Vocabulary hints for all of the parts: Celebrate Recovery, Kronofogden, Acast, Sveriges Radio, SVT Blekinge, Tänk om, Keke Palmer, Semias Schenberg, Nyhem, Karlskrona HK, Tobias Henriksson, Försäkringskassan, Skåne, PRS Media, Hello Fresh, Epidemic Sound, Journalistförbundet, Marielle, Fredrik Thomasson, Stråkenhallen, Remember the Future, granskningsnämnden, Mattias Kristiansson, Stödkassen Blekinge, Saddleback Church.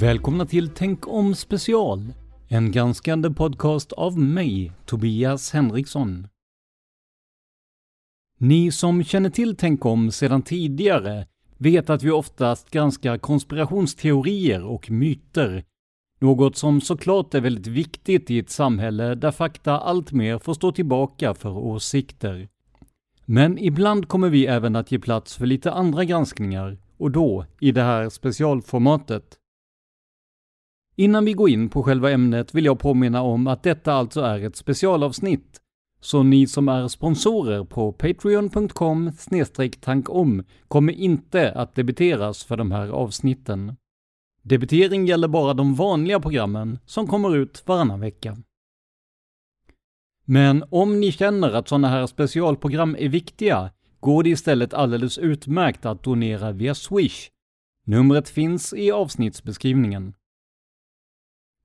Välkomna till Tänk om special, en granskande podcast av mig, Tobias Henriksson. Ni som känner till Tänk om sedan tidigare vet att vi oftast granskar konspirationsteorier och myter. Något som såklart är väldigt viktigt i ett samhälle där fakta allt mer får stå tillbaka för åsikter. Men ibland kommer vi även att ge plats för lite andra granskningar, och då i det här specialformatet. Innan vi går in på själva ämnet vill jag påminna om att detta alltså är ett specialavsnitt. Så ni som är sponsorer på patreon.com/tankom kommer inte att debiteras för de här avsnitten. Debitering gäller bara de vanliga programmen som kommer ut varannan vecka. Men om ni känner att sådana här specialprogram är viktiga går det istället alldeles utmärkt att donera via Swish. Numret finns i avsnittsbeskrivningen.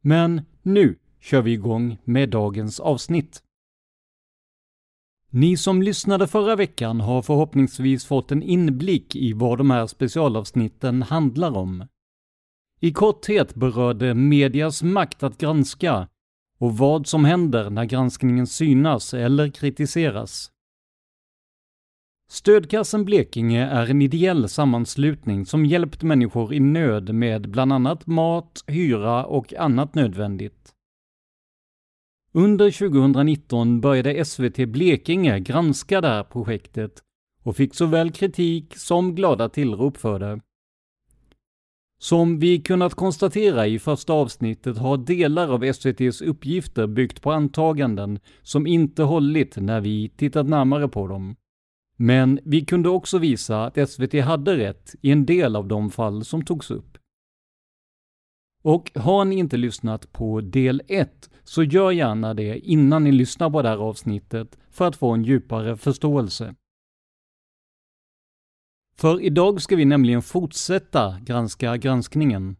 Men nu kör vi igång med dagens avsnitt. Ni som lyssnade förra veckan har förhoppningsvis fått en inblick i vad de här specialavsnitten handlar om. I korthet berörde medias makt att granska och vad som händer när granskningen synas eller kritiseras. Stödkassen Blekinge är en ideell sammanslutning som hjälpt människor i nöd med bland annat mat, hyra och annat nödvändigt. Under 2019 började SVT Blekinge granska det här projektet och fick såväl kritik som glada tillrop för det. Som vi kunnat konstatera i första avsnittet har delar av SVT:s uppgifter byggt på antaganden som inte hållit när vi tittat närmare på dem. Men vi kunde också visa att SVT hade rätt i en del av de fall som togs upp. Och har ni inte lyssnat på del 1 så gör gärna det innan ni lyssnar på det här avsnittet för att få en djupare förståelse. För idag ska vi nämligen fortsätta granska granskningen.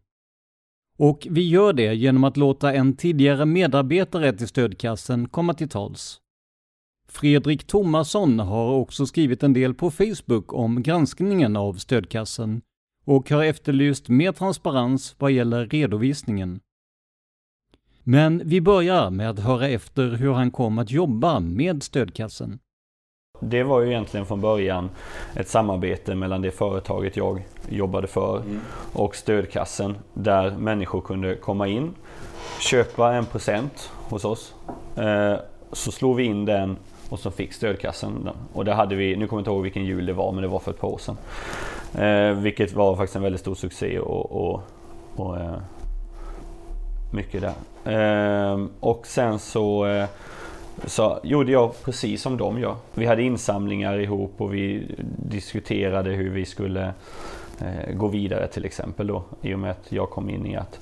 Och vi gör det genom att låta en tidigare medarbetare till stödkassen komma till tals. Fredrik Thomasson har också skrivit en del på Facebook om granskningen av stödkassen och har efterlyst mer transparens vad gäller redovisningen. Men vi börjar med att höra efter hur han kom att jobba med stödkassen. det var ju egentligen från början ett samarbete mellan det företaget jag jobbade för och stödkassen, där människor kunde komma in, köpa 1% hos oss, så slog vi in den och så fick stödkassen den. Och där hade vi, nu kommer jag inte ihåg vilken jul det var, men det var för ett par år sedan, vilket var faktiskt en väldigt stor succé och mycket där. Och sen så gjorde jag precis som de gör. Vi hade insamlingar ihop och vi diskuterade hur vi skulle gå vidare, till exempel då, i och med att jag kom in i att...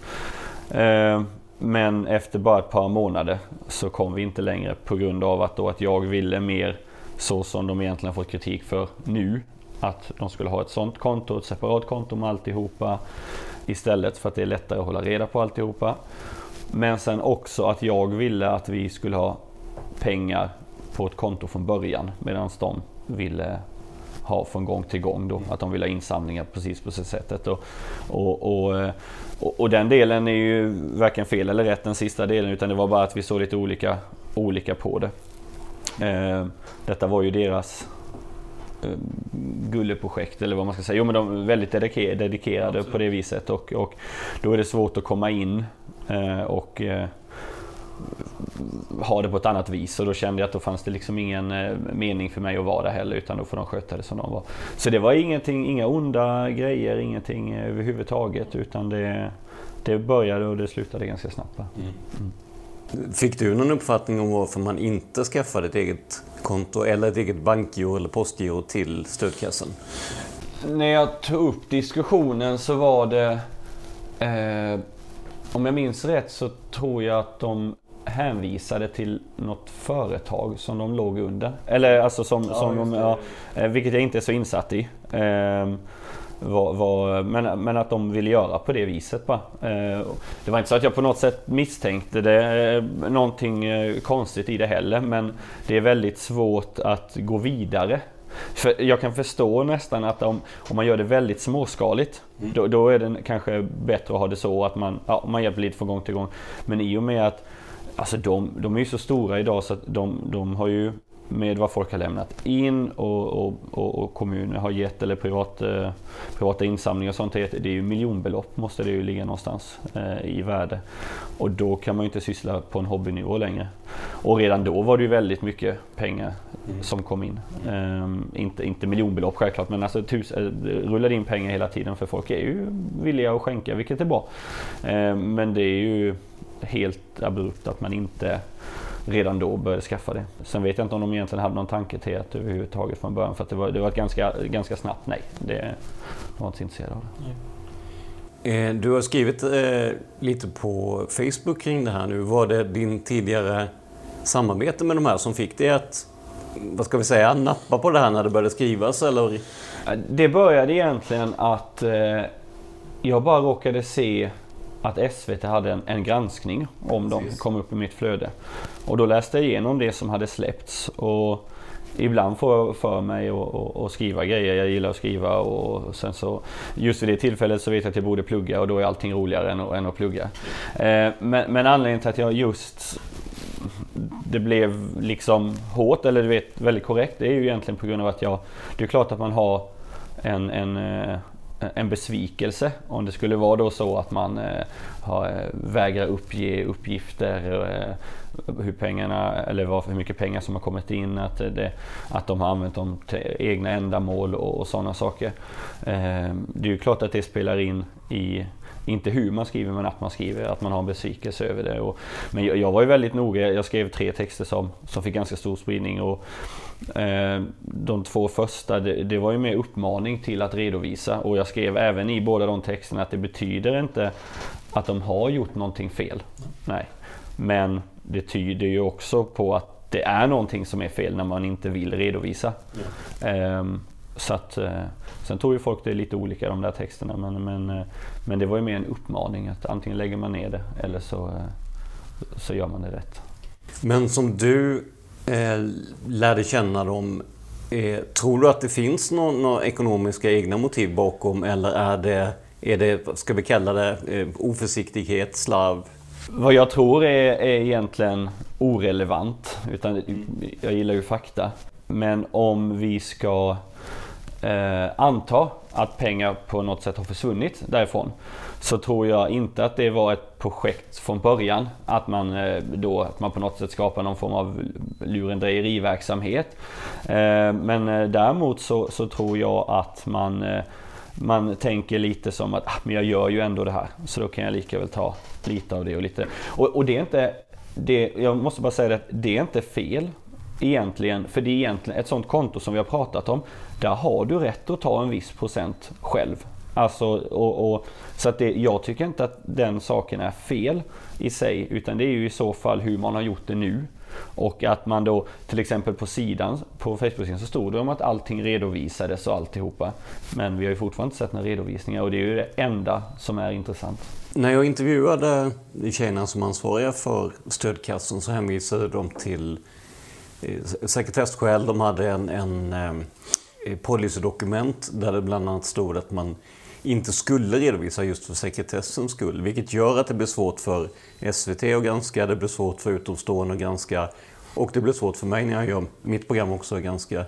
Men efter bara ett par månader så kom vi inte längre på grund av att jag ville mer så som de egentligen fått kritik för nu. Att de skulle ha ett sånt konto, ett separat konto med alltihopa istället, för att det är lättare att hålla reda på alltihopa. Men sen också att jag ville att vi skulle ha pengar på ett konto från början, medan de ville ha från gång till gång då, att de vill ha insamlingar precis på det sättet. Och den delen är ju varken fel eller rätt, den sista delen, utan det var bara att vi såg lite olika på det. Detta var ju deras gulleprojekt, eller vad man ska säga. Jo, men de är väldigt dedikerade Absolut. På det viset, och då är det svårt att komma in och ha det på ett annat vis, och då kände jag att då fanns det liksom ingen mening för mig att vara där heller, utan då får de sköta det som de var. Så det var inga onda grejer, ingenting överhuvudtaget, utan det började och det slutade ganska snabbt. Fick du någon uppfattning om varför man inte skaffade ett eget konto eller ett eget bankgiro eller postgiro till stödkassan? När jag tog upp diskussionen så var det om jag minns rätt så tror jag att de hänvisade till något företag som de låg under, eller alltså vilket jag inte är så insatt i, men att de ville göra på det viset bara. Det var inte så att jag på något sätt misstänkte det, någonting konstigt i det heller, men det är väldigt svårt att gå vidare. För jag kan förstå nästan att om man gör det väldigt småskaligt, då är det kanske bättre att ha det så att man hjälper lite från gång till gång. Men i och med att alltså de är ju så stora idag, så att de har ju med vad folk har lämnat in och kommuner har gett, eller privata insamlingar och sånt, det är ju miljonbelopp måste det ju ligga någonstans i värde, och då kan man ju inte syssla på en hobbynivå längre, och redan då var det ju väldigt mycket pengar som kom in, inte miljonbelopp självklart, men alltså rullade in pengar hela tiden, för folk är ju villiga att skänka, vilket är bra, men det är ju helt abrupt att man inte redan då började skaffa det. Sen vet jag inte om de egentligen hade någon tanke till att överhuvudtaget från början, för att det var ett ganska snabbt nej. Det var inte intresserad av det. Du har skrivit lite på Facebook kring det här nu. Var det din tidigare samarbete med de här som fick dig att, vad ska vi säga, nappa på det här när det började skrivas? Eller? Det började egentligen att jag bara råkade se att SVT hade en granskning om dem, kom upp i mitt flöde. Och då läste jag igenom det som hade släppts, och ibland får jag för mig att skriva grejer. Jag gillar att skriva, och sen så just vid det tillfället så vet jag att jag borde plugga, och då är allting roligare än att plugga. Men anledningen till att jag just det blev liksom hårt, eller du vet väldigt korrekt, det är ju egentligen på grund av att det är klart att man har en besvikelse om det skulle vara då så att man vägrar uppge uppgifter, hur pengarna, eller hur mycket pengar som har kommit in, att de har använt dem till egna ändamål och sådana saker. Det är ju klart att det spelar in i, inte hur man skriver, men att man skriver, att man har en besvikelse över det. Men jag var ju väldigt noga, jag skrev 3 texter som fick ganska stor spridning, och de 2 första, det var ju mer uppmaning till att redovisa, och jag skrev även i båda de texterna att det betyder inte att de har gjort någonting fel. Nej. Men det tyder ju också på att det är någonting som är fel när man inte vill redovisa. Så att, sen tog ju folk det lite olika, de där texterna, men det var ju mer en uppmaning att antingen lägger man ner det eller så gör man det rätt. Men som du lärde känna dem, tror du att det finns några ekonomiska egna motiv bakom, eller är det ska vi kalla det oförsiktighet, slarv? Vad jag tror är egentligen orelevant, utan jag gillar ju fakta. Men om vi ska anta att pengar på något sätt har försvunnit därifrån, så tror jag inte att det var ett projekt från början att man på något sätt skapar någon form av lurendrejeriverksamhet. Men däremot så tror jag att man tänker lite som att men jag gör ju ändå det här, så då kan jag lika väl ta lite av det och lite. Och det är inte det, jag måste bara säga att det är inte fel egentligen, för det är egentligen ett sånt konto som vi har pratat om, där har du rätt att ta en viss procent själv. Alltså, så att jag tycker inte att den saken är fel i sig, utan det är ju i så fall hur man har gjort det nu. Och att man då till exempel på Facebook-sidan så stod det om att allting redovisades och alltihopa. Men vi har ju fortfarande inte sett några redovisningar, och det är ju det enda som är intressant. När jag intervjuade tjejerna som ansvariga för stödkassan så hänvisade de till sekretesskäl. De hade en policydokument där det bland annat stod att man inte skulle redovisa just för sekretessens skull, vilket gör att det blir svårt för SVT att granska, det blir svårt för utomstående att granska, och det blir svårt för mig när jag gör mitt program också att granska.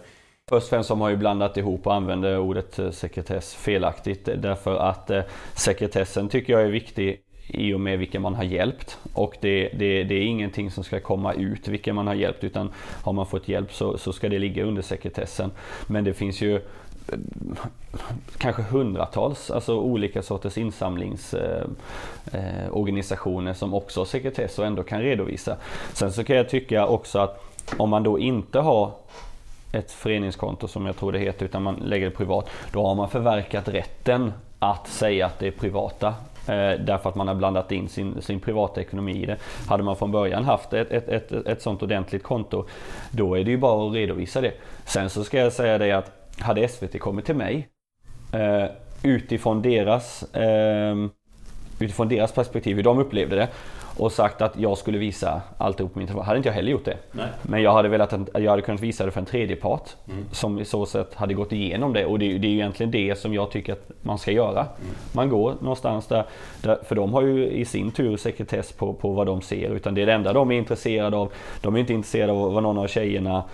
Först och främst har man ju blandat ihop och använder ordet sekretess felaktigt, därför att sekretessen tycker jag är viktig i och med vilka man har hjälpt, och det är ingenting som ska komma ut vilka man har hjälpt, utan har man fått hjälp så ska det ligga under sekretessen. Men det finns ju kanske hundratals olika sorters insamlingsorganisationer som också har sekretess och ändå kan redovisa. Sen så kan jag tycka också att om man då inte har ett föreningskonto, som jag tror det heter, utan man lägger det privat, då har man förverkat rätten att säga att det är privata, därför att man har blandat in sin privata ekonomi i det. Hade man från början haft ett sånt ordentligt konto, då är det ju bara att redovisa det. Sen så ska jag säga det att hade SVT kommit till mig utifrån deras perspektiv, hur de upplevde det, och sagt att jag skulle visa alltihop på min telefon, hade inte jag heller gjort det. Nej. Men jag hade velat att jag hade kunnat visa det för en tredjepart som i så sätt hade gått igenom det, och det är ju egentligen det som jag tycker att man ska göra. Man går någonstans där, för de har ju i sin tur sekretess på vad de ser, utan det är det enda de är intresserade av. De är inte intresserade av vad någon av tjejerna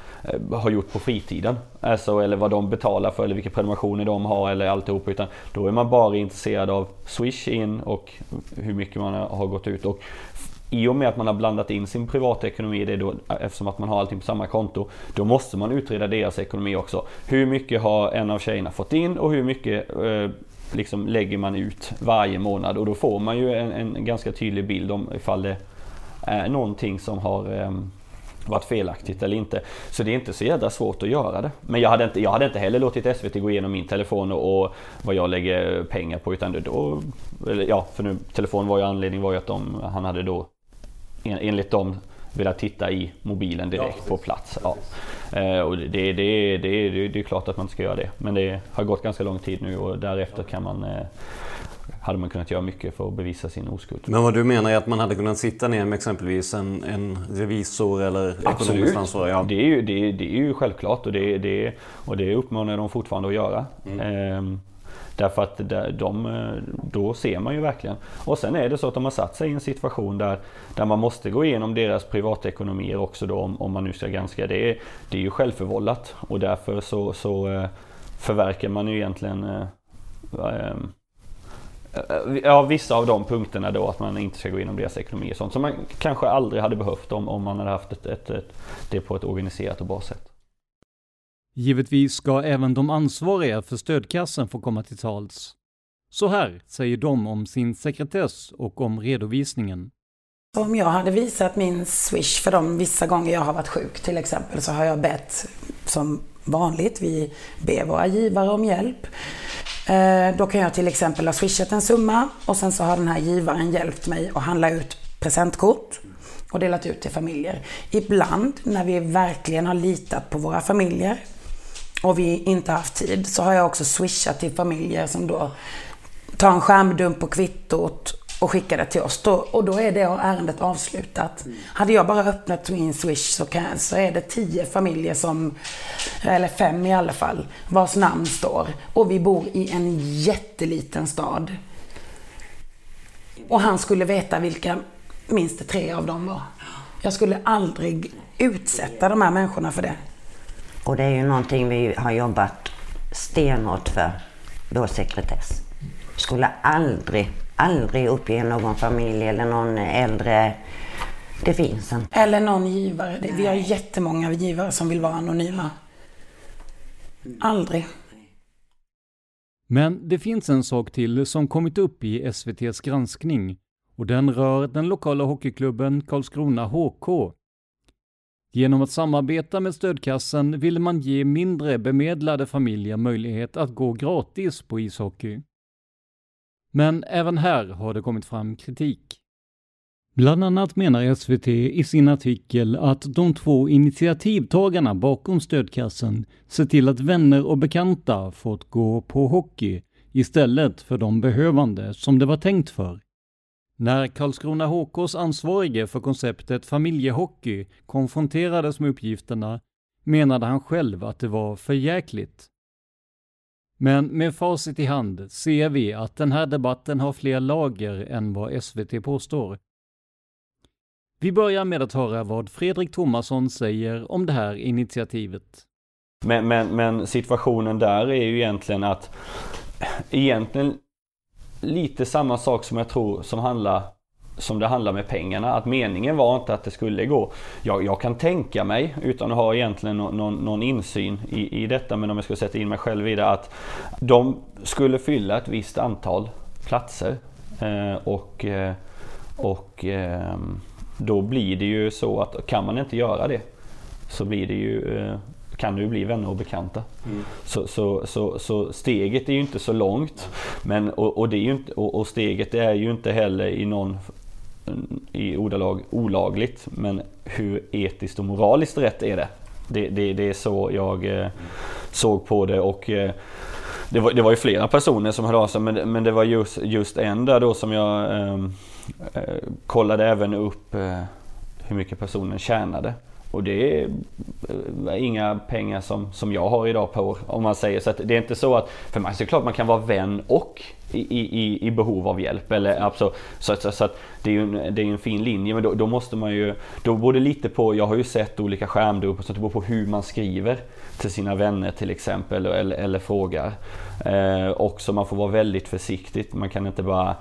har gjort på fritiden, eller vad de betalar för, eller vilka prenumerationer de har, eller alltihop, utan då är man bara intresserad av Swish in och hur mycket man har gått ut. Och i och med att man har blandat in sin privatekonomi i det, då, eftersom att man har allting på samma konto, då måste man utreda deras ekonomi också. Hur mycket har en av tjejerna fått in, och hur mycket lägger man ut varje månad? Och då får man ju en ganska tydlig bild om ifall det är någonting som har varit felaktigt eller inte. Så det är inte så jävla svårt att göra det. Men jag hade inte heller låtit SVT gå igenom min telefon och vad jag lägger pengar på, utan telefon var ju anledning var ju att han hade då enligt dem velat titta i mobilen direkt på plats. Ja. Och det är klart att man ska göra det. Men det har gått ganska lång tid nu, och därefter hade man kunnat göra mycket för att bevisa sin oskuld. Men vad du menar är att man hade kunnat sitta ner med exempelvis en revisor eller ekonomisk ansvarig? Ja. Det är ju självklart, och det uppmanar de fortfarande att göra. Därför att då ser man ju verkligen. Och sen är det så att de har satt sig i en situation där man måste gå igenom deras privatekonomier också då, om man nu ska granska. Det är ju självförvållat, och därför så förverkar man ju egentligen vissa av de punkterna då, att man inte ska gå igenom deras ekonomi och sånt som man kanske aldrig hade behövt om man hade haft det på ett organiserat och bra sätt. Givetvis ska även de ansvariga för stödkassan få komma till tals. Så här säger de om sin sekretess och om redovisningen. Om jag hade visat min Swish för dem vissa gånger jag har varit sjuk till exempel, så har jag bett som vanligt, vi ber våra givare om hjälp. Då kan jag till exempel ha swishat en summa, och sen så har den här givaren hjälpt mig att handla ut presentkort och delat ut till familjer. Ibland när vi verkligen har litat på våra familjer och vi inte haft tid, så har jag också swishat till familjer som då tar en skärmdump på kvittot och skickar det till oss. Och då är det ärendet avslutat. Hade jag bara öppnat min Swish så är det 10 familjer som, eller 5 i alla fall, vars namn står. Och vi bor i en jätteliten stad. Och han skulle veta vilka minst 3 av dem var. Jag skulle aldrig utsätta de här människorna för det. Och det är ju någonting vi har jobbat stenhårt för, vår sekretess. Skulle aldrig uppge någon familj eller någon äldre. Det finns en. Eller någon givare. Nej. Vi har jättemånga givare som vill vara anonyma. Aldrig. Men det finns en sak till som kommit upp i SVT:s granskning. Och den rör den lokala hockeyklubben Karlskrona HK. Genom att samarbeta med stödkassen vill man ge mindre bemedlade familjer möjlighet att gå gratis på ishockey. Men även här har det kommit fram kritik. Bland annat menar SVT i sin artikel att de två initiativtagarna bakom stödkassen ser till att vänner och bekanta fått gå på hockey istället för de behövande som det var tänkt för. När Karlskrona HK:s ansvarige för konceptet familjehockey konfronterades med uppgifterna menade han själv att det var för jäkligt. Men med facit i hand ser vi att den här debatten har fler lager än vad SVT påstår. Vi börjar med att höra vad Fredrik Thomasson säger om det här initiativet. Men situationen där är ju egentligen att lite samma sak som jag tror som det handlar med pengarna, att meningen var inte att det skulle gå. Jag kan tänka mig, utan att ha egentligen någon insyn i detta, men om jag skulle sätta in mig själv i det, att de skulle fylla ett visst antal platser och då blir det ju så att kan man inte göra det så blir det ju kan du bli vänner och bekanta. Mm. Så steget är ju inte så långt, men och steget är ju inte heller i ordalag olagligt, men hur etiskt och moraliskt rätt är det? Det är så jag såg på det, och det var ju flera personer som hörde av sig, men det var just en där då som jag kollade även upp hur mycket personen tjänade. Och det är inga pengar som jag har idag per år, om man säger så. Att det är inte så att, för man, såklart man kan vara vän och i behov av hjälp. Eller, absolut, så att det är en fin linje, men då måste man ju, då borde lite på, jag har ju sett olika skärmdump, så det beror på hur man skriver till sina vänner till exempel, eller frågar. Och så man får vara väldigt försiktigt, man kan inte bara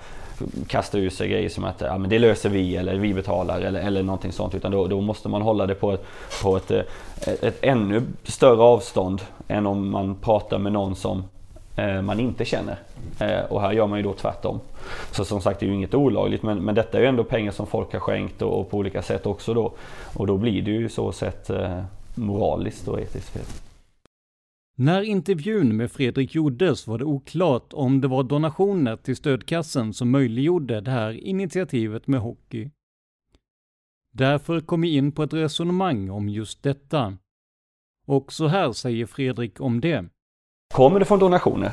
kasta ur sig grejer som att ja, men det löser vi, eller vi betalar, eller någonting sånt, utan då måste man hålla det på ett ännu större avstånd än om man pratar med någon som man inte känner. Och här gör man ju då tvärtom. Så som sagt, det är ju inget olagligt, men detta är ju ändå pengar som folk har skänkt och på olika sätt också då, och då blir det ju så sett moraliskt och etiskt fel. När intervjun med Fredrik gjordes var det oklart om det var donationer till stödkassen som möjliggjorde det här initiativet med hockey. Därför kom vi in på ett resonemang om just detta. Och så här säger Fredrik om det. Kommer det från donationer,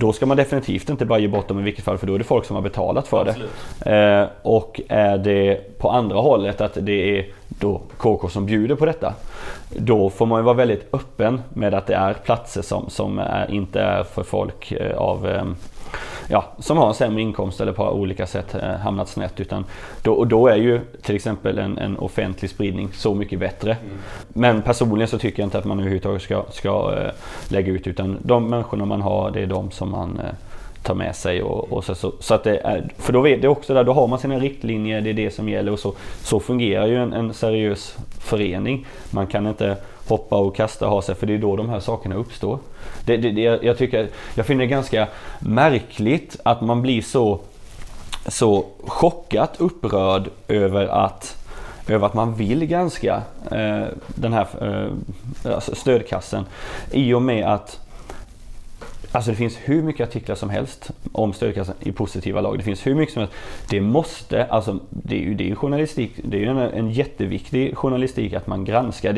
då ska man definitivt inte bara ge bort dem i vilket fall, för då är det folk som har betalat för det. Och är det på andra hållet att det är då KK som bjuder på detta, då får man ju vara väldigt öppen med att det är platser som inte är för folk som har en sämre inkomst eller på olika sätt hamnat snett, utan då är ju till exempel en offentlig spridning så mycket bättre. Mm. Men personligen så tycker jag inte att man överhuvudtaget ska lägga ut, utan de människorna man har, det är de som man tar med sig, och så att det är, för då vet det också där, då har man sina riktlinjer, det är det som gäller, och så fungerar ju en seriös förening. Man kan inte hoppa och kasta ha sig, för det är då de här sakerna uppstår. Jag finner det ganska märkligt att man blir så chockat upprörd över att man vill granska den här stödkassen, i och med att alltså det finns hur mycket artiklar som helst om stödkassen i positiva lag. Det finns hur mycket som helst. Det är ju journalistik. Det är ju en jätteviktig journalistik att man granskar.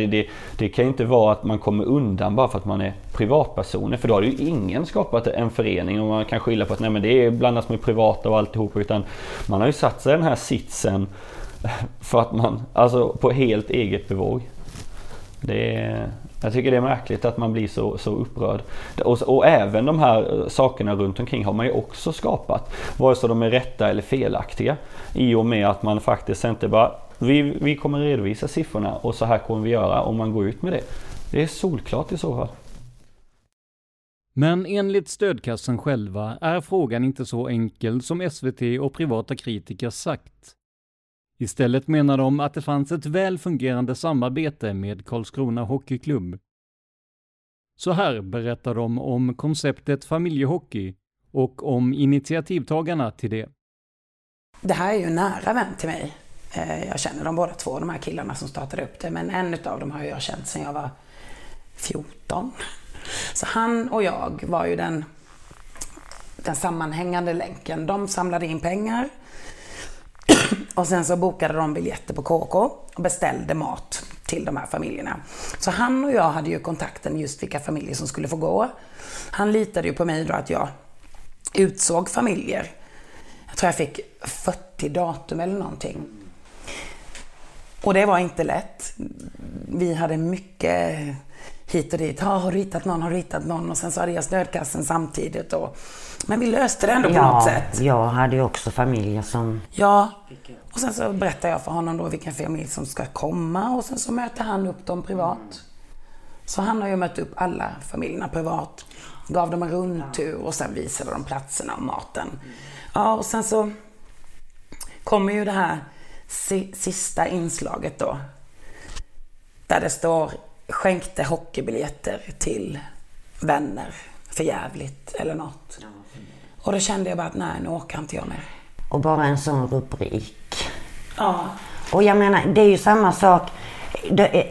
Det kan inte vara att man kommer undan bara för att man är privatpersoner. För då har det ju ingen skapat en förening och man kan skilja på att nej, men det är blandas med privata och alltihop. Utan man har ju satt sig den här sitsen för att man, alltså på helt eget bevåg. Jag tycker det är märkligt att man blir så upprörd. Och även de här sakerna runt omkring har man ju också skapat. Vare sig de är rätta eller felaktiga. I och med att man faktiskt inte bara vi kommer redovisa siffrorna och så här kommer vi göra om man går ut med det. Det är solklart i så fall. Men enligt stödkassan själva är frågan inte så enkel som SVT och privata kritiker sagt. Istället menar de att det fanns ett väl fungerande samarbete med Karlskrona hockeyklubb. Så här berättar de om konceptet familjehockey och om initiativtagarna till det. Det här är ju en nära vän till mig. Jag känner de båda två, de här killarna som startade upp det. Men en av dem har jag känt sedan jag var 14. Så han och jag var ju den sammanhängande länken. De samlade in pengar och sen så bokade de biljetter på KK och beställde mat till de här familjerna. Så han och jag hade ju kontakten just vilka familjer som skulle få gå. Han litade ju på mig då att jag utsåg familjer. Jag tror jag fick 40 datum eller någonting. Och det var inte lätt. Vi hade mycket hit och dit. Har du hittat någon? Har du hittat någon? Och sen så hade jag stödkassen samtidigt. Men vi löste det ändå på något sätt. Jag hade ju också familjer som... Ja, och sen så berättade jag för honom då vilken familj som ska komma. Och sen så möter han upp dem privat. Så han har ju mött upp alla familjerna privat. Gav dem en rundtur och sen visade de platserna och maten. Ja, och sen så kommer ju det här sista inslaget då. Där det står... skänkte hockeybiljetter till vänner för jävligt eller något. Och då kände jag bara att nej, nu åker inte jag mer. Och bara en sån rubrik. Ja. Och jag menar, det är ju samma sak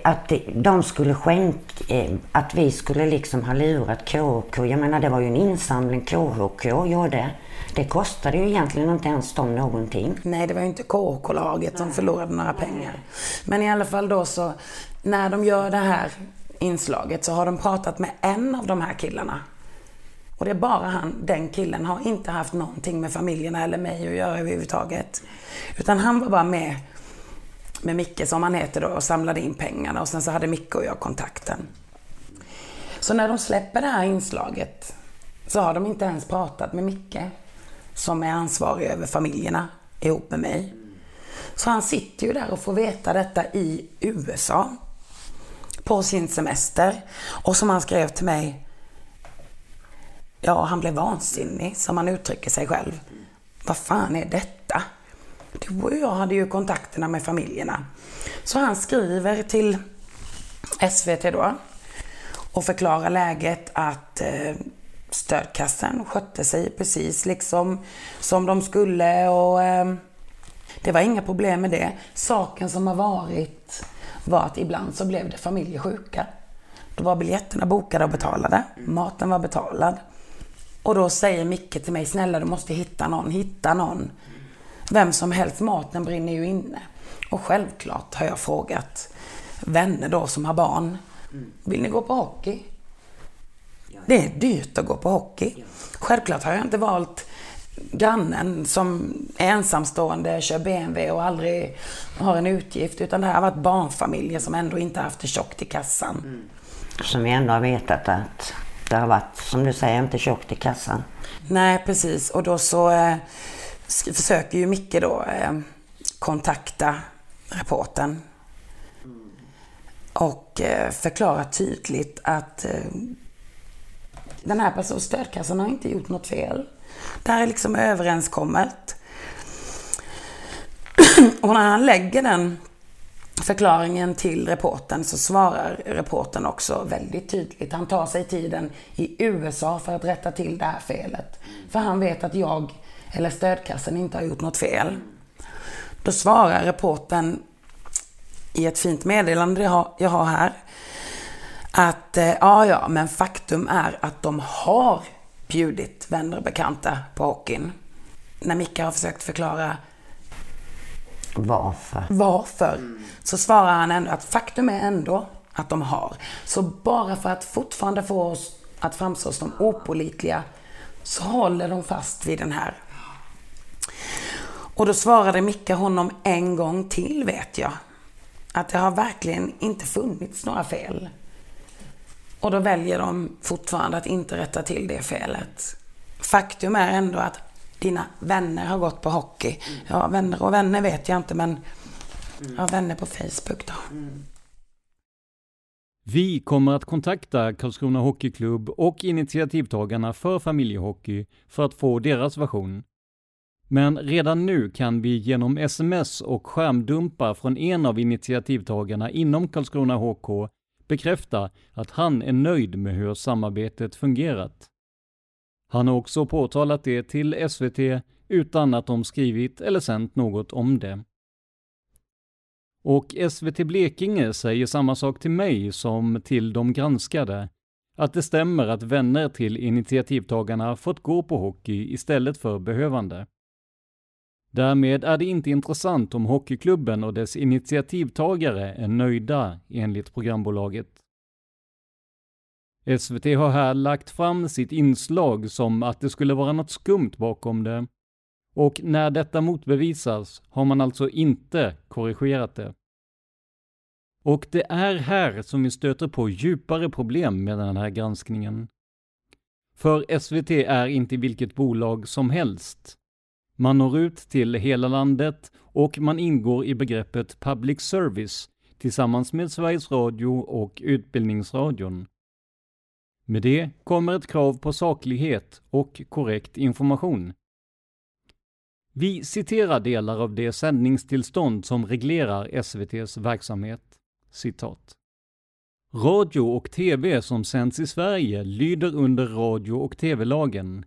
att de skulle skänka, att vi skulle liksom ha lurat KHK. Jag menar, det var ju en insamling KHK gjorde. Det kostade ju egentligen inte ens dem någonting. Nej, det var ju inte KHK-laget som förlorade några pengar. Men i alla fall då så, när de gör det här inslaget så har de pratat med en av de här killarna. Och det är bara han, den killen har inte haft någonting med familjerna eller mig att göra överhuvudtaget. Utan han var bara med Micke som han heter då och samlade in pengarna. Och sen så hade Micke och jag kontakten. Så när de släpper det här inslaget så har de inte ens pratat med Micke som är ansvarig över familjerna ihop med mig. Så han sitter ju där och får veta detta i USA på sin semester. Och som han skrev till mig, ja, han blev vansinnig, som han uttrycker sig själv. Vad fan är detta? Du och jag hade ju kontakterna med familjerna. Så han skriver till SVT då och förklarar läget att stödkassan skötte sig precis liksom som de skulle och det var inga problem med det. Saken som har varit var att ibland så blev det familjesjuka. Då var biljetterna bokade och betalade. Maten var betalad. Och då säger Micke till mig, snälla du måste hitta någon. Vem som helst, maten brinner ju inne. Och självklart har jag frågat vänner då som har barn. Vill ni gå på hockey? Det är dyrt att gå på hockey. Självklart har jag inte valt grannen som är ensamstående, kör BMW och aldrig har en utgift, utan det här har varit barnfamiljer som ändå inte haft det tjockt i kassan. Som ändå har vetat att det har varit, som du säger, inte tjockt i kassan. Nej, precis. Och då så försöker ju Micke då kontakta reporten och förklara tydligt att den här personen, stödkassan, har inte gjort något fel. Det här är liksom överenskommet. Och när han lägger den förklaringen till reporten så svarar reporten också väldigt tydligt. Han tar sig tiden i USA för att rätta till det här felet. För han vet att jag eller stödkassan inte har gjort något fel. Då svarar reporten i ett fint meddelande jag har här att ja, men faktum är att de har bjudit vänner och bekanta på hockeyn. När Micke har försökt förklara varför så svarar han ändå att faktum är ändå att de har. Så bara för att fortfarande få oss att framstå som opålitliga så håller de fast vid den här. Och då svarade Micke honom en gång till, vet jag. Att det har verkligen inte funnits några fel. Och då väljer de fortfarande att inte rätta till det felet. Faktum är ändå att dina vänner har gått på hockey. Ja, vänner och vänner vet jag inte, men jag har vänner på Facebook då. Vi kommer att kontakta Karlskrona Hockeyklubb och initiativtagarna för familjehockey för att få deras version. Men redan nu kan vi genom sms och skärmdumpar från en av initiativtagarna inom Karlskrona HK bekräfta att han är nöjd med hur samarbetet fungerat. Han har också påtalat det till SVT utan att de skrivit eller sänt något om det. Och SVT Blekinge säger samma sak till mig som till de granskade. Att det stämmer att vänner till initiativtagarna fått gå på hockey istället för behövande. Därmed är det inte intressant om hockeyklubben och dess initiativtagare är nöjda enligt programbolaget. SVT har här lagt fram sitt inslag som att det skulle vara något skumt bakom det. Och när detta motbevisas har man alltså inte korrigerat det. Och det är här som vi stöter på djupare problem med den här granskningen. För SVT är inte vilket bolag som helst. Man når ut till hela landet och man ingår i begreppet public service tillsammans med Sveriges Radio och Utbildningsradion. Med det kommer ett krav på saklighet och korrekt information. Vi citerar delar av det sändningstillstånd som reglerar SVT:s verksamhet. Citat. Radio och TV som sänds i Sverige lyder under radio- och TV-lagen.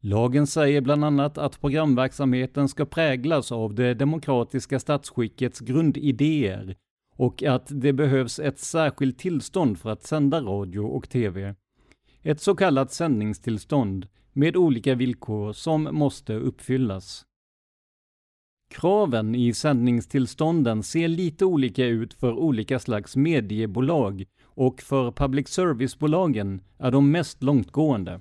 Lagen säger bland annat att programverksamheten ska präglas av det demokratiska statsskickets grundidéer och att det behövs ett särskilt tillstånd för att sända radio och TV. Ett så kallat sändningstillstånd med olika villkor som måste uppfyllas. Kraven i sändningstillstånden ser lite olika ut för olika slags mediebolag och för public service-bolagen är de mest långtgående.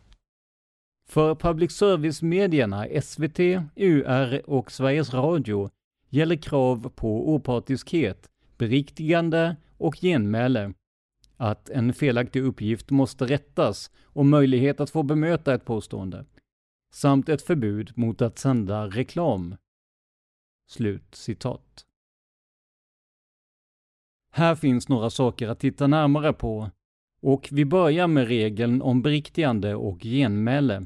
För public service-medierna SVT, UR och Sveriges Radio gäller krav på opartiskhet, beriktigande och genmäle. Att en felaktig uppgift måste rättas och möjlighet att få bemöta ett påstående. Samt ett förbud mot att sända reklam. Slut citat. Här finns några saker att titta närmare på. Och vi börjar med regeln om beriktigande och genmäle.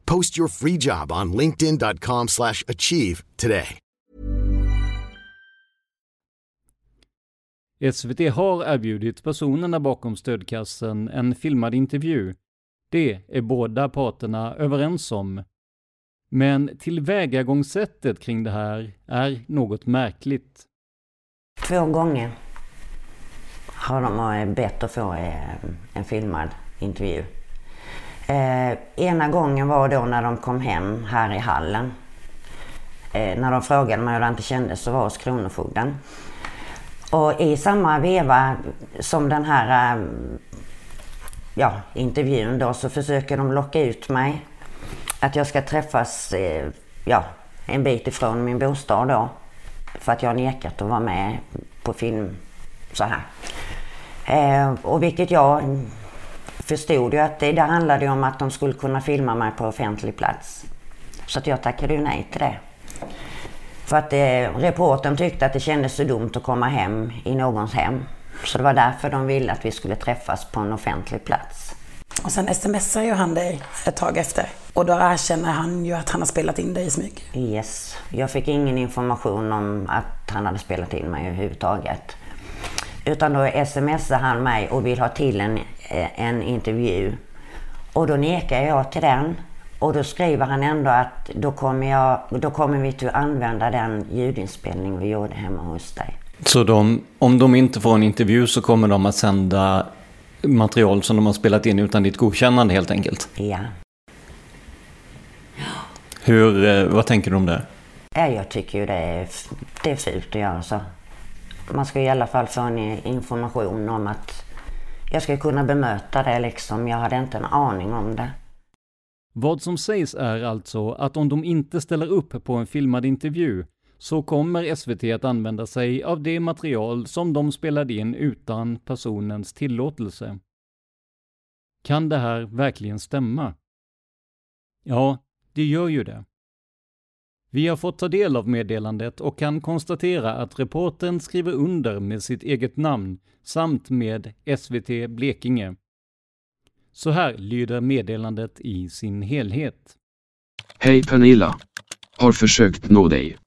Post your free job on linkedin.com/achieve today. SVT har erbjudit personerna bakom stödkassen en filmad intervju. Det är båda parterna överens om. Men tillvägagångssättet kring det här är något märkligt. 2 gånger har de bett att få en filmad intervju. Ena gången var då när de kom hem här i hallen. När de frågade mig hur det inte kändes så var hos kronofogden. Och i samma veva som den här intervjun då, så försöker de locka ut mig. Att jag ska träffas en bit ifrån min bostad då. För att jag nekat att vara med på film så här. Och vilket jag förstod jag att det handlade om att de skulle kunna filma mig på offentlig plats. Så att jag tackade ju nej till det. För att reportern tyckte att det kändes så dumt att komma hem i någons hem. Så det var därför de ville att vi skulle träffas på en offentlig plats. Och sen smsar ju han dig ett tag efter. Och då erkänner han ju att han har spelat in dig i smyg. Yes, jag fick ingen information om att han hade spelat in mig överhuvudtaget. Utan då smsar han mig och vill ha till en intervju. Och då nekar jag till den. Och då skriver han ändå att då kommer vi att använda den ljudinspelning vi gjorde hemma hos dig. Så om de inte får en intervju så kommer de att sända material som de har spelat in utan ditt godkännande helt enkelt? Ja. Vad tänker du om det? Jag tycker ju det är fult att göra så. Man ska i alla fall få en information om att jag ska kunna bemöta det liksom. Jag hade inte en aning om det. Vad som sägs är alltså att om de inte ställer upp på en filmad intervju så kommer SVT att använda sig av det material som de spelade in utan personens tillåtelse. Kan det här verkligen stämma? Ja, det gör ju det. Vi har fått ta del av meddelandet och kan konstatera att reportern skriver under med sitt eget namn samt med SVT Blekinge. Så här lyder meddelandet i sin helhet. Hej Pernilla. Har försökt nå dig.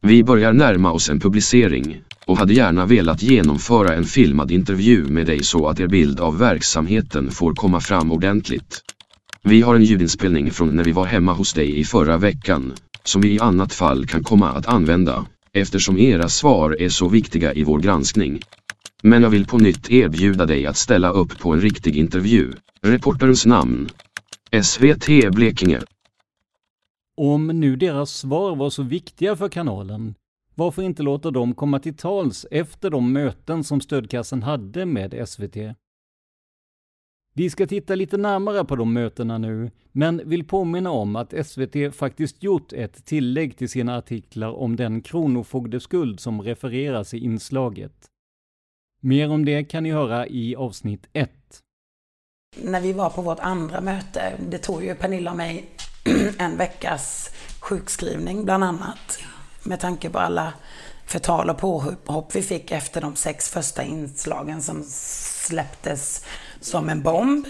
Vi börjar närma oss en publicering och hade gärna velat genomföra en filmad intervju med dig så att er bild av verksamheten får komma fram ordentligt. Vi har en ljudinspelning från när vi var hemma hos dig i förra veckan som vi i annat fall kan komma att använda eftersom era svar är så viktiga i vår granskning. Men jag vill på nytt erbjuda dig att ställa upp på en riktig intervju. Reporterns namn. SVT Blekinge. Om nu deras svar var så viktiga för kanalen, varför inte låta dem komma till tals efter de möten som stödkassen hade med SVT? Vi ska titta lite närmare på de mötena nu, men vill påminna om att SVT faktiskt gjort ett tillägg till sina artiklar om den kronofogdeskuld som refereras i inslaget. Mer om det kan ni höra i avsnitt 1. När vi var på vårt andra möte, det tog ju Pernilla och mig en veckas sjukskrivning bland annat. Med tanke på alla förtal och påhopp vi fick efter de 6 första inslagen som släpptes som en bomb.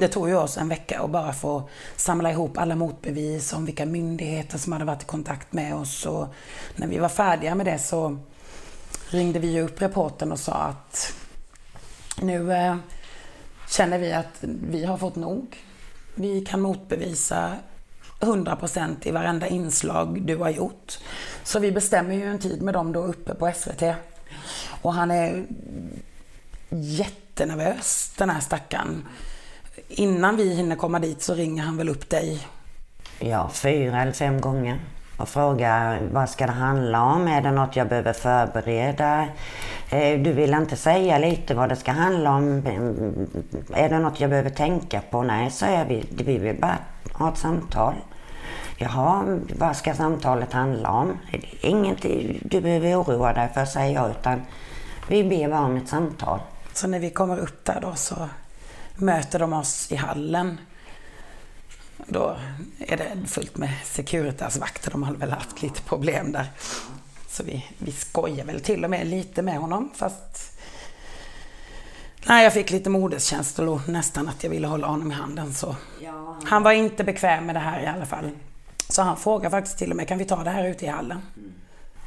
Det tog ju oss en vecka att bara få samla ihop alla motbevis om vilka myndigheter som hade varit i kontakt med oss. Och när vi var färdiga med det så ringde vi upp reportern och sa att nu känner vi att vi har fått nog. Vi kan motbevisa 100% i varenda inslag du har gjort. Så vi bestämmer ju en tid med dem då uppe på SVT. Och han är jättenervös, den här stackaren. Innan vi hinner komma dit så ringer han väl upp dig. Ja, 4 eller 5 gånger. Och fråga vad ska det handla om, är det något jag behöver förbereda, du vill inte säga lite vad det ska handla om, är det något jag behöver tänka på? Nej, så är vi vill bara ha ett samtal. Jaha, vad ska samtalet handla om? Inget du behöver oroa dig för, säger jag, utan vi ber bara om ett samtal. Så när vi kommer upp där då så möter de oss i hallen. Då är det fullt med Securitas-vakter. De har väl haft lite problem där. Så vi skojar väl till och med lite med honom. Fast nej, jag fick lite modeskänslor nästan att jag ville hålla honom i handen. Så. Ja. Han var inte bekväm med det här i alla fall. Så han frågar faktiskt till och med, kan vi ta det här ute i hallen?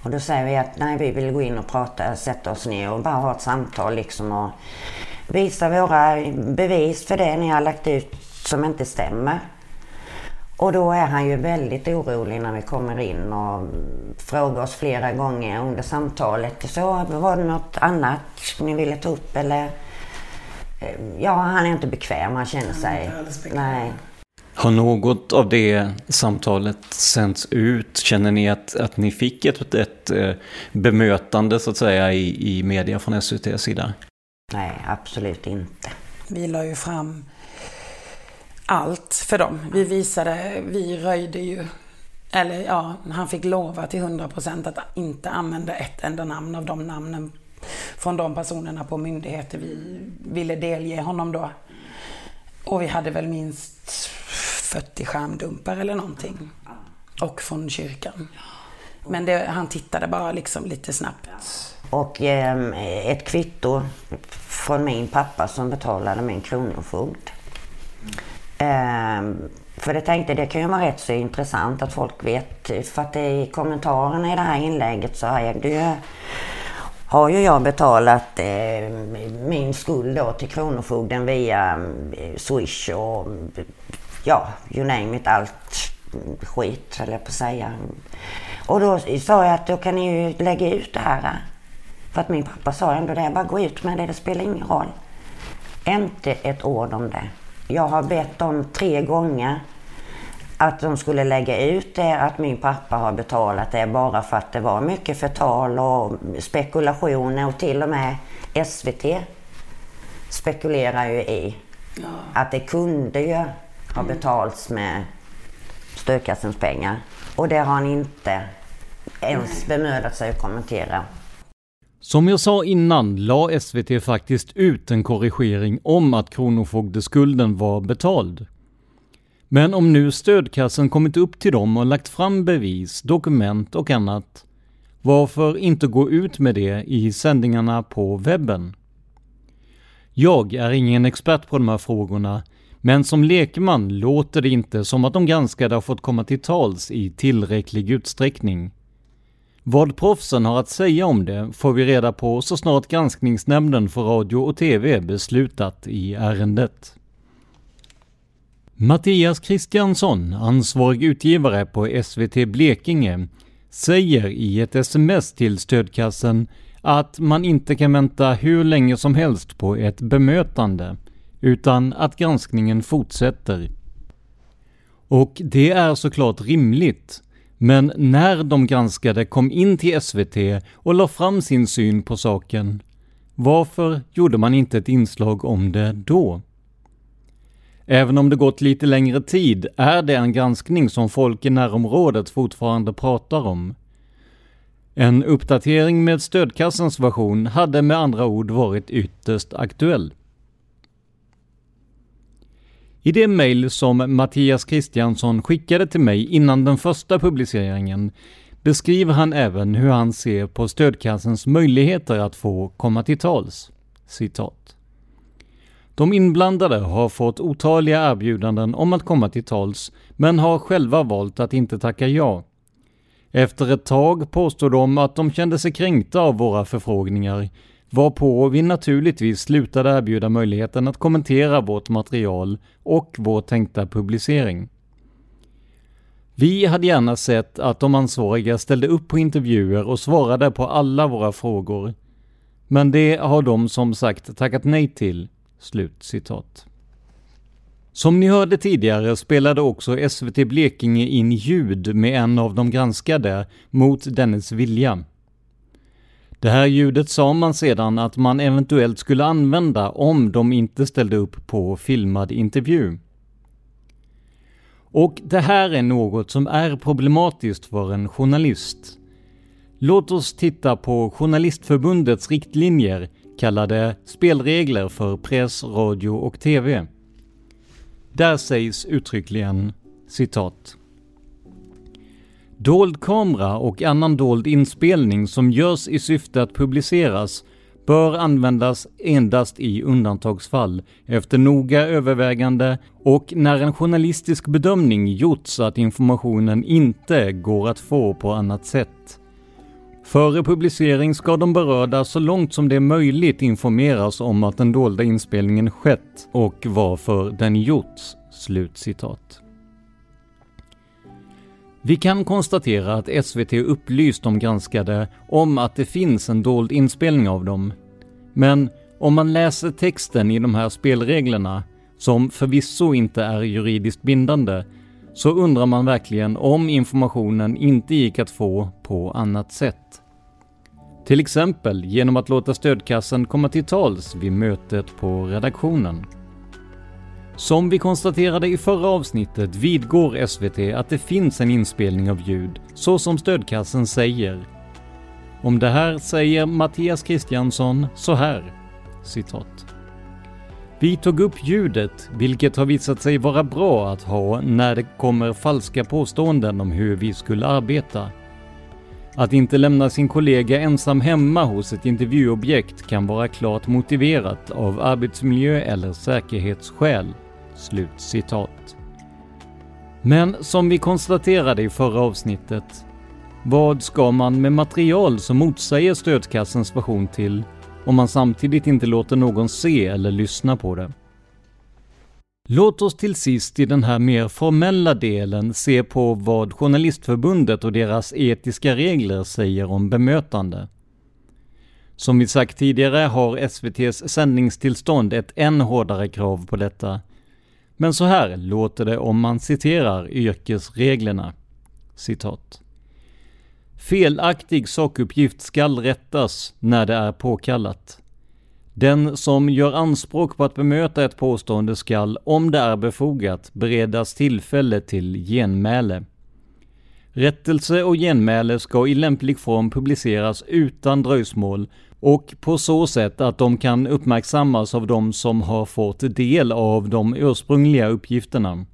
Och då säger vi att nej, vi vill gå in och prata, sätta oss ner och bara ha ett samtal liksom och visa våra bevis för det ni har lagt ut som inte stämmer. Och då är han ju väldigt orolig när vi kommer in och frågar oss flera gånger under samtalet. Så var det något annat ni ville ta upp eller? Ja, han är inte bekväm, han känner sig. Nej. Har något av det samtalet sänts ut? Känner ni att ni fick ett bemötande så att säga i media från SVT:s sida? Nej, absolut inte. Vi la ju fram allt för dem. Vi röjde ju, eller ja, han fick lova till 100% att inte använda ett enda namn av de namnen från de personerna på myndigheter vi ville delge honom då. Och vi hade väl minst 40 skärmdumpar eller någonting. Och från kyrkan. Men det, han tittade bara liksom lite snabbt. Och ett kvitto från min pappa som betalade min kronofogd. För jag tänkte det kan ju vara rätt så intressant att folk vet. För att i kommentarerna i det här inlägget så har ju jag betalat min skuld då till kronofogden via Swish och ja, you name it, allt skit höll jag på att säga. Och då sa jag att då kan ni ju lägga ut det här. För att min pappa sa ändå det, bara gå ut med det, det spelar ingen roll. Inte ett ord om det. Jag har bett dem 3 gånger att de skulle lägga ut det, att min pappa har betalat det bara för att det var mycket förtal och spekulationer, och till och med SVT spekulerar ju i att det kunde ju ha betalats med Stödkassens pengar. Och det har han inte ens bemödat sig att kommentera. Som jag sa innan la SVT faktiskt ut en korrigering om att kronofogdeskulden var betald. Men om nu Stödkassen kommit upp till dem och lagt fram bevis, dokument och annat, varför inte gå ut med det i sändningarna på webben? Jag är ingen expert på de här frågorna, men som lekman låter det inte som att de granskade har fått komma till tals i tillräcklig utsträckning. Vad proffsen har att säga om det får vi reda på så snart granskningsnämnden för radio och tv beslutat i ärendet. Mattias Kristiansson, ansvarig utgivare på SVT Blekinge, säger i ett sms till Stödkassen att man inte kan vänta hur länge som helst på ett bemötande, utan att granskningen fortsätter. Och det är såklart rimligt. Men när de granskade kom in till SVT och la fram sin syn på saken, varför gjorde man inte ett inslag om det då? Även om det gått lite längre tid är det en granskning som folk i närområdet fortfarande pratar om. En uppdatering med Stödkassens version hade med andra ord varit ytterst aktuell. I det mejl som Mattias Kristiansson skickade till mig innan den första publiceringen beskriver han även hur han ser på Stödkassens möjligheter att få komma till tals. Citat. De inblandade har fått otaliga erbjudanden om att komma till tals, men har själva valt att inte tacka ja. Efter ett tag påstår de att de kände sig kränkta av våra förfrågningar, varpå vi naturligtvis slutade erbjuda möjligheten att kommentera vårt material och vår tänkta publicering. Vi hade gärna sett att de ansvariga ställde upp på intervjuer och svarade på alla våra frågor, men det har de som sagt tackat nej till. Slutcitat. Som ni hörde tidigare spelade också SVT Blekinge in ljud med en av de granskade mot dennes vilja. Det här ljudet sa man sedan att man eventuellt skulle använda om de inte ställde upp på filmad intervju. Och det här är något som är problematiskt för en journalist. Låt oss titta på Journalistförbundets riktlinjer kallade spelregler för press, radio och tv. Där sägs uttryckligen, citat. Dold kamera och annan dold inspelning som görs i syfte att publiceras bör användas endast i undantagsfall efter noga övervägande och när en journalistisk bedömning gjorts att informationen inte går att få på annat sätt. Före publicering ska de berörda så långt som det är möjligt informeras om att den dolda inspelningen skett och varför den gjorts. Slutcitat. Vi kan konstatera att SVT upplyst de granskade om att det finns en dold inspelning av dem. Men om man läser texten i de här spelreglerna, som förvisso inte är juridiskt bindande, så undrar man verkligen om informationen inte gick att få på annat sätt. Till exempel genom att låta Stödkassen komma till tals vid mötet på redaktionen. Som vi konstaterade i förra avsnittet vidgår SVT att det finns en inspelning av ljud, så som Stödkassen säger. Om det här säger Mattias Kristiansson så här, citat. Vi tog upp ljudet, vilket har visat sig vara bra att ha när det kommer falska påståenden om hur vi skulle arbeta. Att inte lämna sin kollega ensam hemma hos ett intervjuobjekt kan vara klart motiverat av arbetsmiljö- eller säkerhetsskäl." Slutcitat. Men som vi konstaterade i förra avsnittet, vad ska man med material som motsäger stödkassans version till om man samtidigt inte låter någon se eller lyssna på det? Låt oss till sist i den här mer formella delen se på vad Journalistförbundet och deras etiska regler säger om bemötande. Som vi sagt tidigare har SVT:s sändningstillstånd ett än hårdare krav på detta. Men så här låter det om man citerar yrkesreglerna. Citat. "Felaktig sakuppgift skall rättas när det är påkallat. Den som gör anspråk på att bemöta ett påstående skall, om det är befogat, beredas tillfälle till genmäle. Rättelse och genmäle ska i lämplig form publiceras utan dröjsmål och på så sätt att de kan uppmärksammas av de som har fått del av de ursprungliga uppgifterna.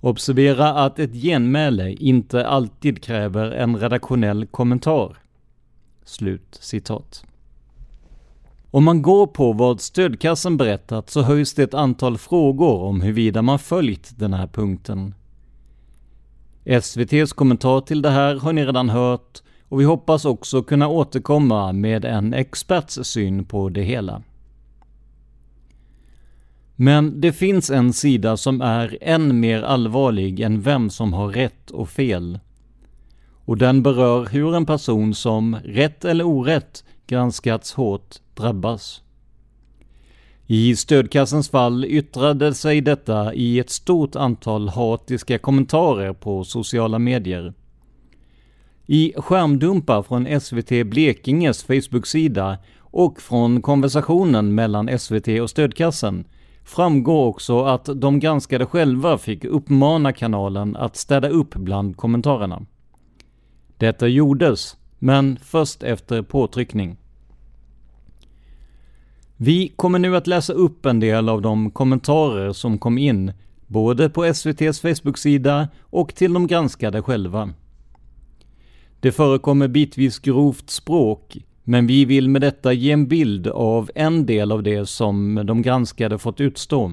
Observera att ett genmäle inte alltid kräver en redaktionell kommentar." Slut citat. Om man går på vad stödkassan berättat så höjs det ett antal frågor om huruvida man följt den här punkten. SVT:s kommentar till det här har ni redan hört och vi hoppas också kunna återkomma med en experts syn på det hela. Men det finns en sida som är än mer allvarlig än vem som har rätt och fel. Och den berör hur en person som, rätt eller orätt, granskats hårt drabbas. I stödkassans fall yttrade sig detta i ett stort antal hatiska kommentarer på sociala medier. I skärmdumpar från SVT Blekinges Facebook-sida och från konversationen mellan SVT och stödkassan framgår också att de granskade själva fick uppmana kanalen att städa upp bland kommentarerna. Detta gjordes, men först efter påtryckning. Vi kommer nu att läsa upp en del av de kommentarer som kom in, både på SVT:s Facebook-sida och till de granskade själva. Det förekommer bitvis grovt språk, men vi vill med detta ge en bild av en del av det som de granskade fått utstå.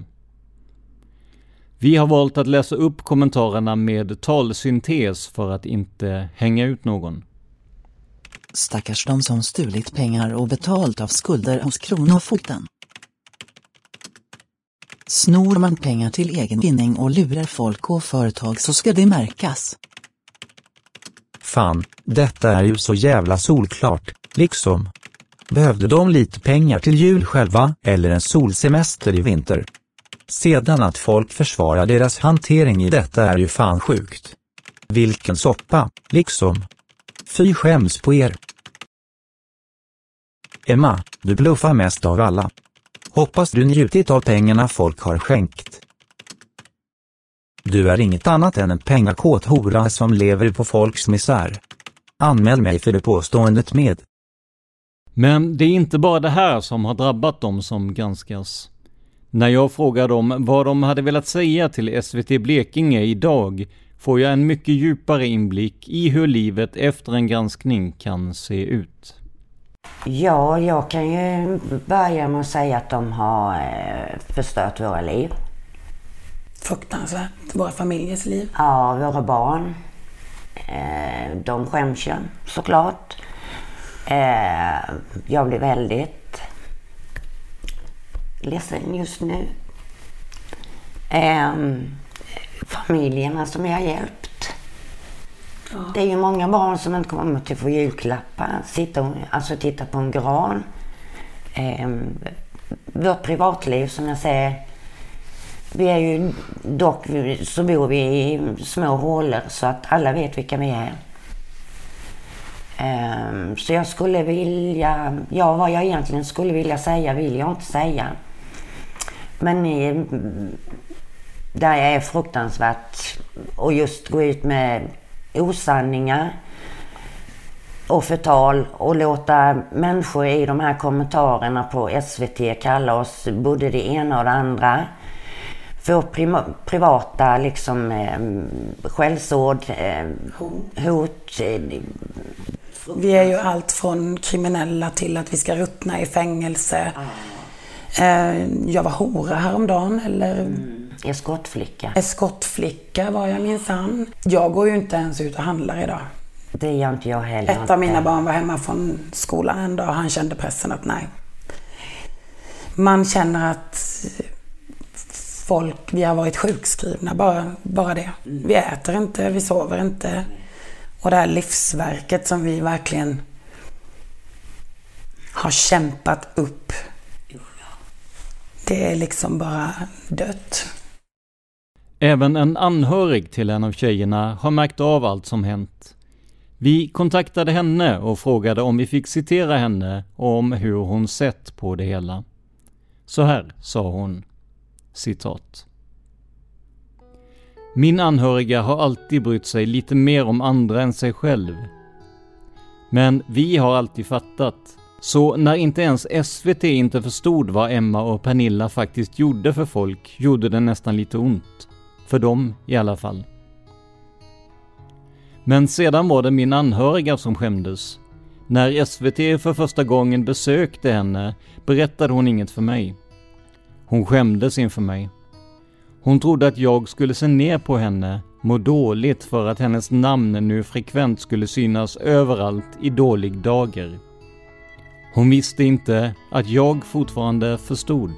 Vi har valt att läsa upp kommentarerna med talsyntes för att inte hänga ut någon. "Stackars de som stulit pengar och betalt av skulder hos kronofogden. Snor man pengar till egen vinning och lurar folk och företag så ska det märkas. Fan, detta är ju så jävla solklart, liksom. Behövde de lite pengar till jul själva eller en solsemester i vinter? Sedan att folk försvarar deras hantering i detta är ju fan sjukt. Vilken soppa, liksom. Fy skäms på er. Emma, du bluffar mest av alla. Hoppas du njutit av pengarna folk har skänkt. Du är inget annat än en pengakåt hora som lever på folks misär. Anmäl mig för det påståendet med." Men det är inte bara det här som har drabbat dem som granskas. När jag frågar dem vad de hade velat säga till SVT Blekinge idag får jag en mycket djupare inblick i hur livet efter en granskning kan se ut. "Ja, jag kan ju börja med att säga att de har förstört våra liv. Fruktansvärt. Våra familjers liv. Ja, våra barn. De skäms ju, såklart. Jag blir väldigt ledsen just nu. Familjerna som jag har hjälpt. Ja. Det är ju många barn som inte kommer till att få julklappar. Titta på en gran. Vårt privatliv, som jag säger. Vi är ju dock, så bor vi i små hålor så att alla vet vilka vi är. Så jag skulle vilja, vad jag egentligen skulle vilja säga vill jag inte säga. Men där är fruktansvärt och just gå ut med osanningar och förtal och låta människor i de här kommentarerna på SVT kalla oss både det ena och det andra. För privata liksom, skällsord, hot. Vi är ju allt från kriminella till att vi ska ruttna i fängelse. Jag var hora häromdagen. Eller... Eskortflicka. Eskortflicka var jag minsann. Jag går ju inte ens ut och handlar idag. Det gör inte jag heller. Ett av mina barn var hemma från skolan en dag och han kände pressen att nej. Man känner att folk, vi har varit sjukskrivna, bara det. Vi äter inte, vi sover inte. Och det här livsverket som vi verkligen har kämpat upp. Det är liksom bara dött. Även en anhörig till en av tjejerna har märkt av allt som hänt. Vi kontaktade henne och frågade om vi fick citera henne om hur hon sett på det hela. Så här sa hon, citat. Min anhöriga har alltid brytt sig lite mer om andra än sig själv. Men vi har alltid fattat. Så när inte ens SVT inte förstod vad Emma och Pernilla faktiskt gjorde för folk gjorde det nästan lite ont. För dem i alla fall. Men sedan var det min anhöriga som skämdes. När SVT för första gången besökte henne berättade hon inget för mig. Hon skämdes inför mig. Hon trodde att jag skulle se ner på henne, må dåligt för att hennes namn nu frekvent skulle synas överallt i dålig dagar. Hon visste inte att jag fortfarande förstod.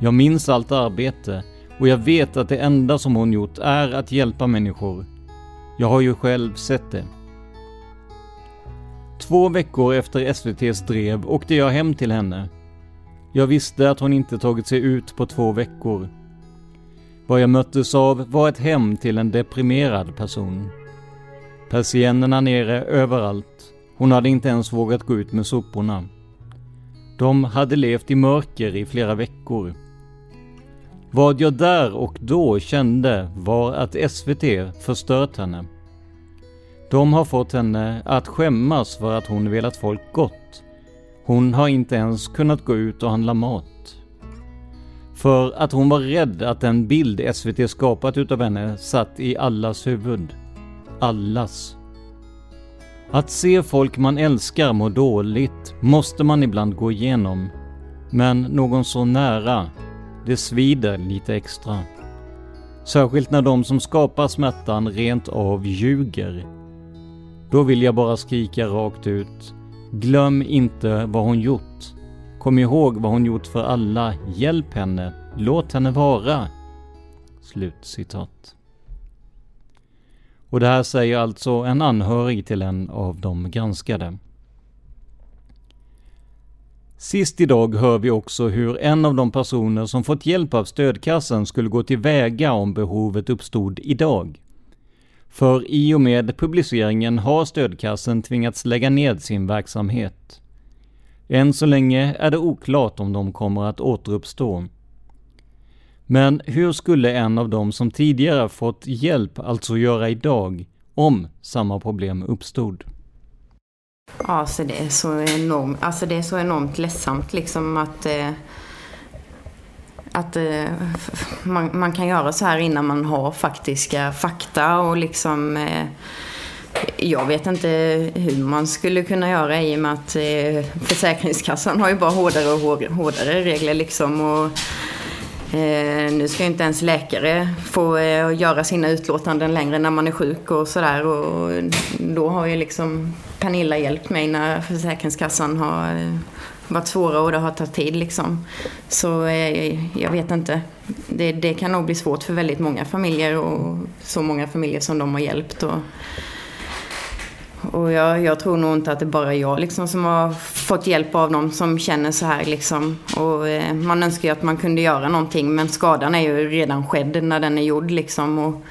Jag minns allt arbete och jag vet att det enda som hon gjort är att hjälpa människor. Jag har ju själv sett det. 2 veckor efter SVT:s drev åkte jag hem till henne. Jag visste att hon inte tagit sig ut på 2 veckor. Vad jag möttes av var ett hem till en deprimerad person. Persiennerna nere överallt. Hon hade inte ens vågat gå ut med soporna. De hade levt i mörker i flera veckor. Vad jag där och då kände var att SVT förstört henne. De har fått henne att skämmas för att hon velat folk gott. Hon har inte ens kunnat gå ut och handla mat. För att hon var rädd att den bild SVT skapat utav henne satt i allas huvud. Allas. Att se folk man älskar må dåligt måste man ibland gå igenom. Men någon så nära, det svider lite extra. Särskilt när de som skapar smärtan rent av ljuger. Då vill jag bara skrika rakt ut. Glöm inte vad hon gjort. Kom ihåg vad hon gjort för alla. Hjälp henne. Låt henne vara. Slutcitat. Och det här säger alltså en anhörig till en av de granskade. Sist idag hör vi också hur en av de personer som fått hjälp av stödkassen skulle gå till väga om behovet uppstod idag. För i och med publiceringen har stödkassen tvingats lägga ned sin verksamhet. Än så länge är det oklart om de kommer att återuppstå. Men hur skulle en av dem som tidigare fått hjälp alltså göra idag om samma problem uppstod? Ja, så det är så enormt, ledsamt liksom att man kan göra så här innan man har faktiska fakta och liksom jag vet inte hur man skulle kunna göra i och med att Försäkringskassan har ju bara hårdare och hårdare regler liksom och nu ska ju inte ens läkare få göra sina utlåtanden längre när man är sjuk och sådär och då har ju liksom Pernilla hjälpt mig när Försäkringskassan har varit svåra och det har tagit tid liksom. Så jag vet inte, det kan nog bli svårt för väldigt många familjer och så många familjer som de har hjälpt och jag tror nog inte att det är bara jag liksom som har fått hjälp av dem som känner så här liksom. Och man önskar ju att man kunde göra någonting men skadan är ju redan skedd när den är gjord liksom. Och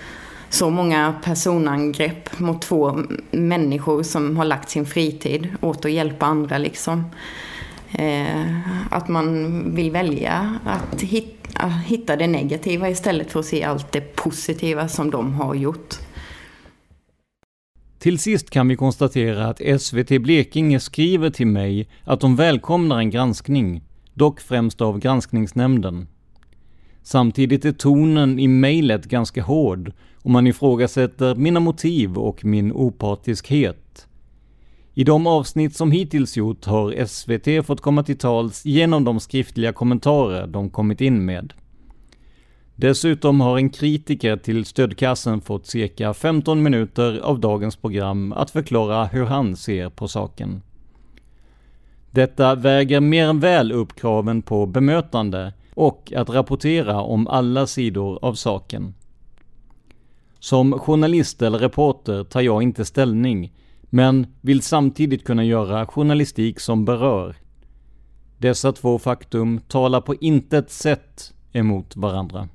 så många personangrepp mot 2 människor som har lagt sin fritid åt att hjälpa andra liksom. Att man vill välja att hitta det negativa istället för att se allt det positiva som de har gjort. Till sist kan vi konstatera att SVT Blekinge skriver till mig att de välkomnar en granskning, dock främst av granskningsnämnden. Samtidigt är tonen i mejlet ganska hård och man ifrågasätter mina motiv och min opartiskhet. I de avsnitt som hittills gjort har SVT fått komma till tals genom de skriftliga kommentarer de kommit in med. Dessutom har en kritiker till stödkassen fått cirka 15 minuter av dagens program att förklara hur han ser på saken. Detta väger mer än väl upp kraven på bemötande och att rapportera om alla sidor av saken. Som journalist eller reporter tar jag inte ställning, men vill samtidigt kunna göra journalistik som berör. Dessa två faktum talar på intet sätt emot varandra.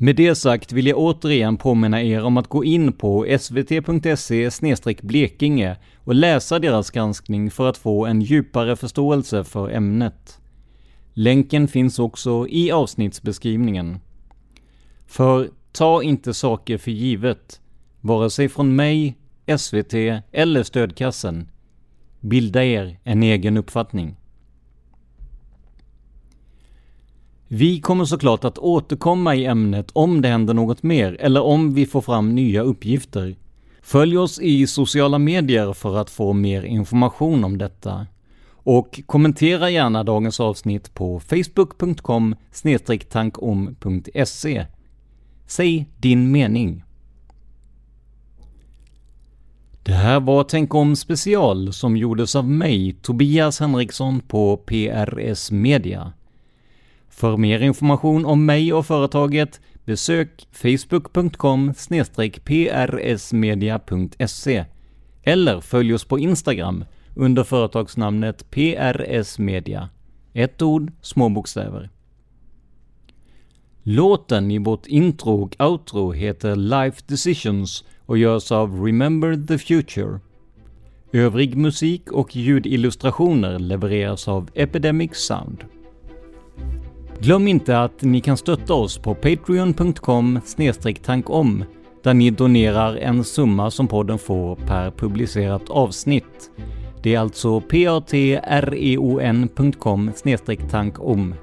Med det sagt vill jag återigen påminna er om att gå in på svt.se/blekinge och läsa deras granskning för att få en djupare förståelse för ämnet. Länken finns också i avsnittsbeskrivningen. För ta inte saker för givet, vare sig från mig, SVT eller stödkassen. Bilda er en egen uppfattning. Vi kommer såklart att återkomma i ämnet om det händer något mer eller om vi får fram nya uppgifter. Följ oss i sociala medier för att få mer information om detta. Och kommentera gärna dagens avsnitt på facebook.com/tankom.se. Säg din mening. Det här var Tänk om special som gjordes av mig, Tobias Henriksson på PRS Media. För mer information om mig och företaget, besök facebook.com/prsmedia.se eller följ oss på Instagram under företagsnamnet PRS Media. Ett ord, små bokstäver. Låten i vårt intro och outro heter Life Decisions och görs av Remember the Future. Övrig musik och ljudillustrationer levereras av Epidemic Sound. Glöm inte att ni kan stötta oss på patreon.com/tankom där ni donerar en summa som podden får per publicerat avsnitt. Det är alltså patreon.com/tankom.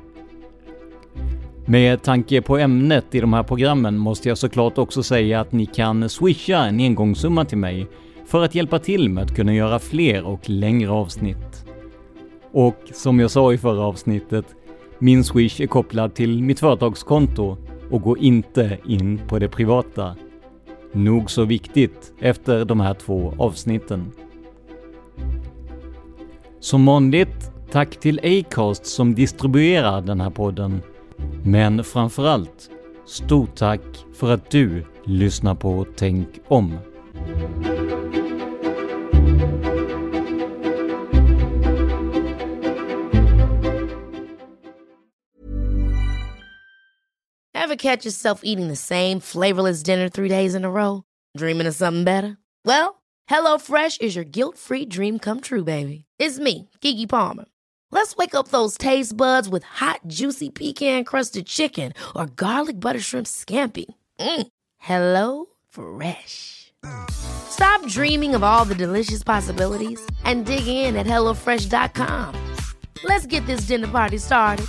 Med tanke på ämnet i de här programmen måste jag såklart också säga att ni kan swisha en engångssumma till mig för att hjälpa till med att kunna göra fler och längre avsnitt. Och som jag sa i förra avsnittet, min Swish är kopplad till mitt företagskonto och går inte in på det privata. Nog så viktigt efter de här två avsnitten. Som vanligt, tack till Acast som distribuerar den här podden. Men framförallt, stort tack för att du lyssnar på Tänk om. Ever catch yourself eating the same flavorless dinner 3 days in a row? Dreaming of something better? Well, Hello Fresh is your guilt-free dream come true, baby. It's me, Keke Palmer. Let's wake up those taste buds with hot, juicy pecan-crusted chicken or garlic butter shrimp scampi. Hello Fresh. Stop dreaming of all the delicious possibilities and dig in at HelloFresh.com. Let's get this dinner party started.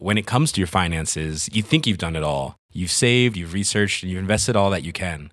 When it comes to your finances, you think you've done it all. You've saved, you've researched, and you've invested all that you can.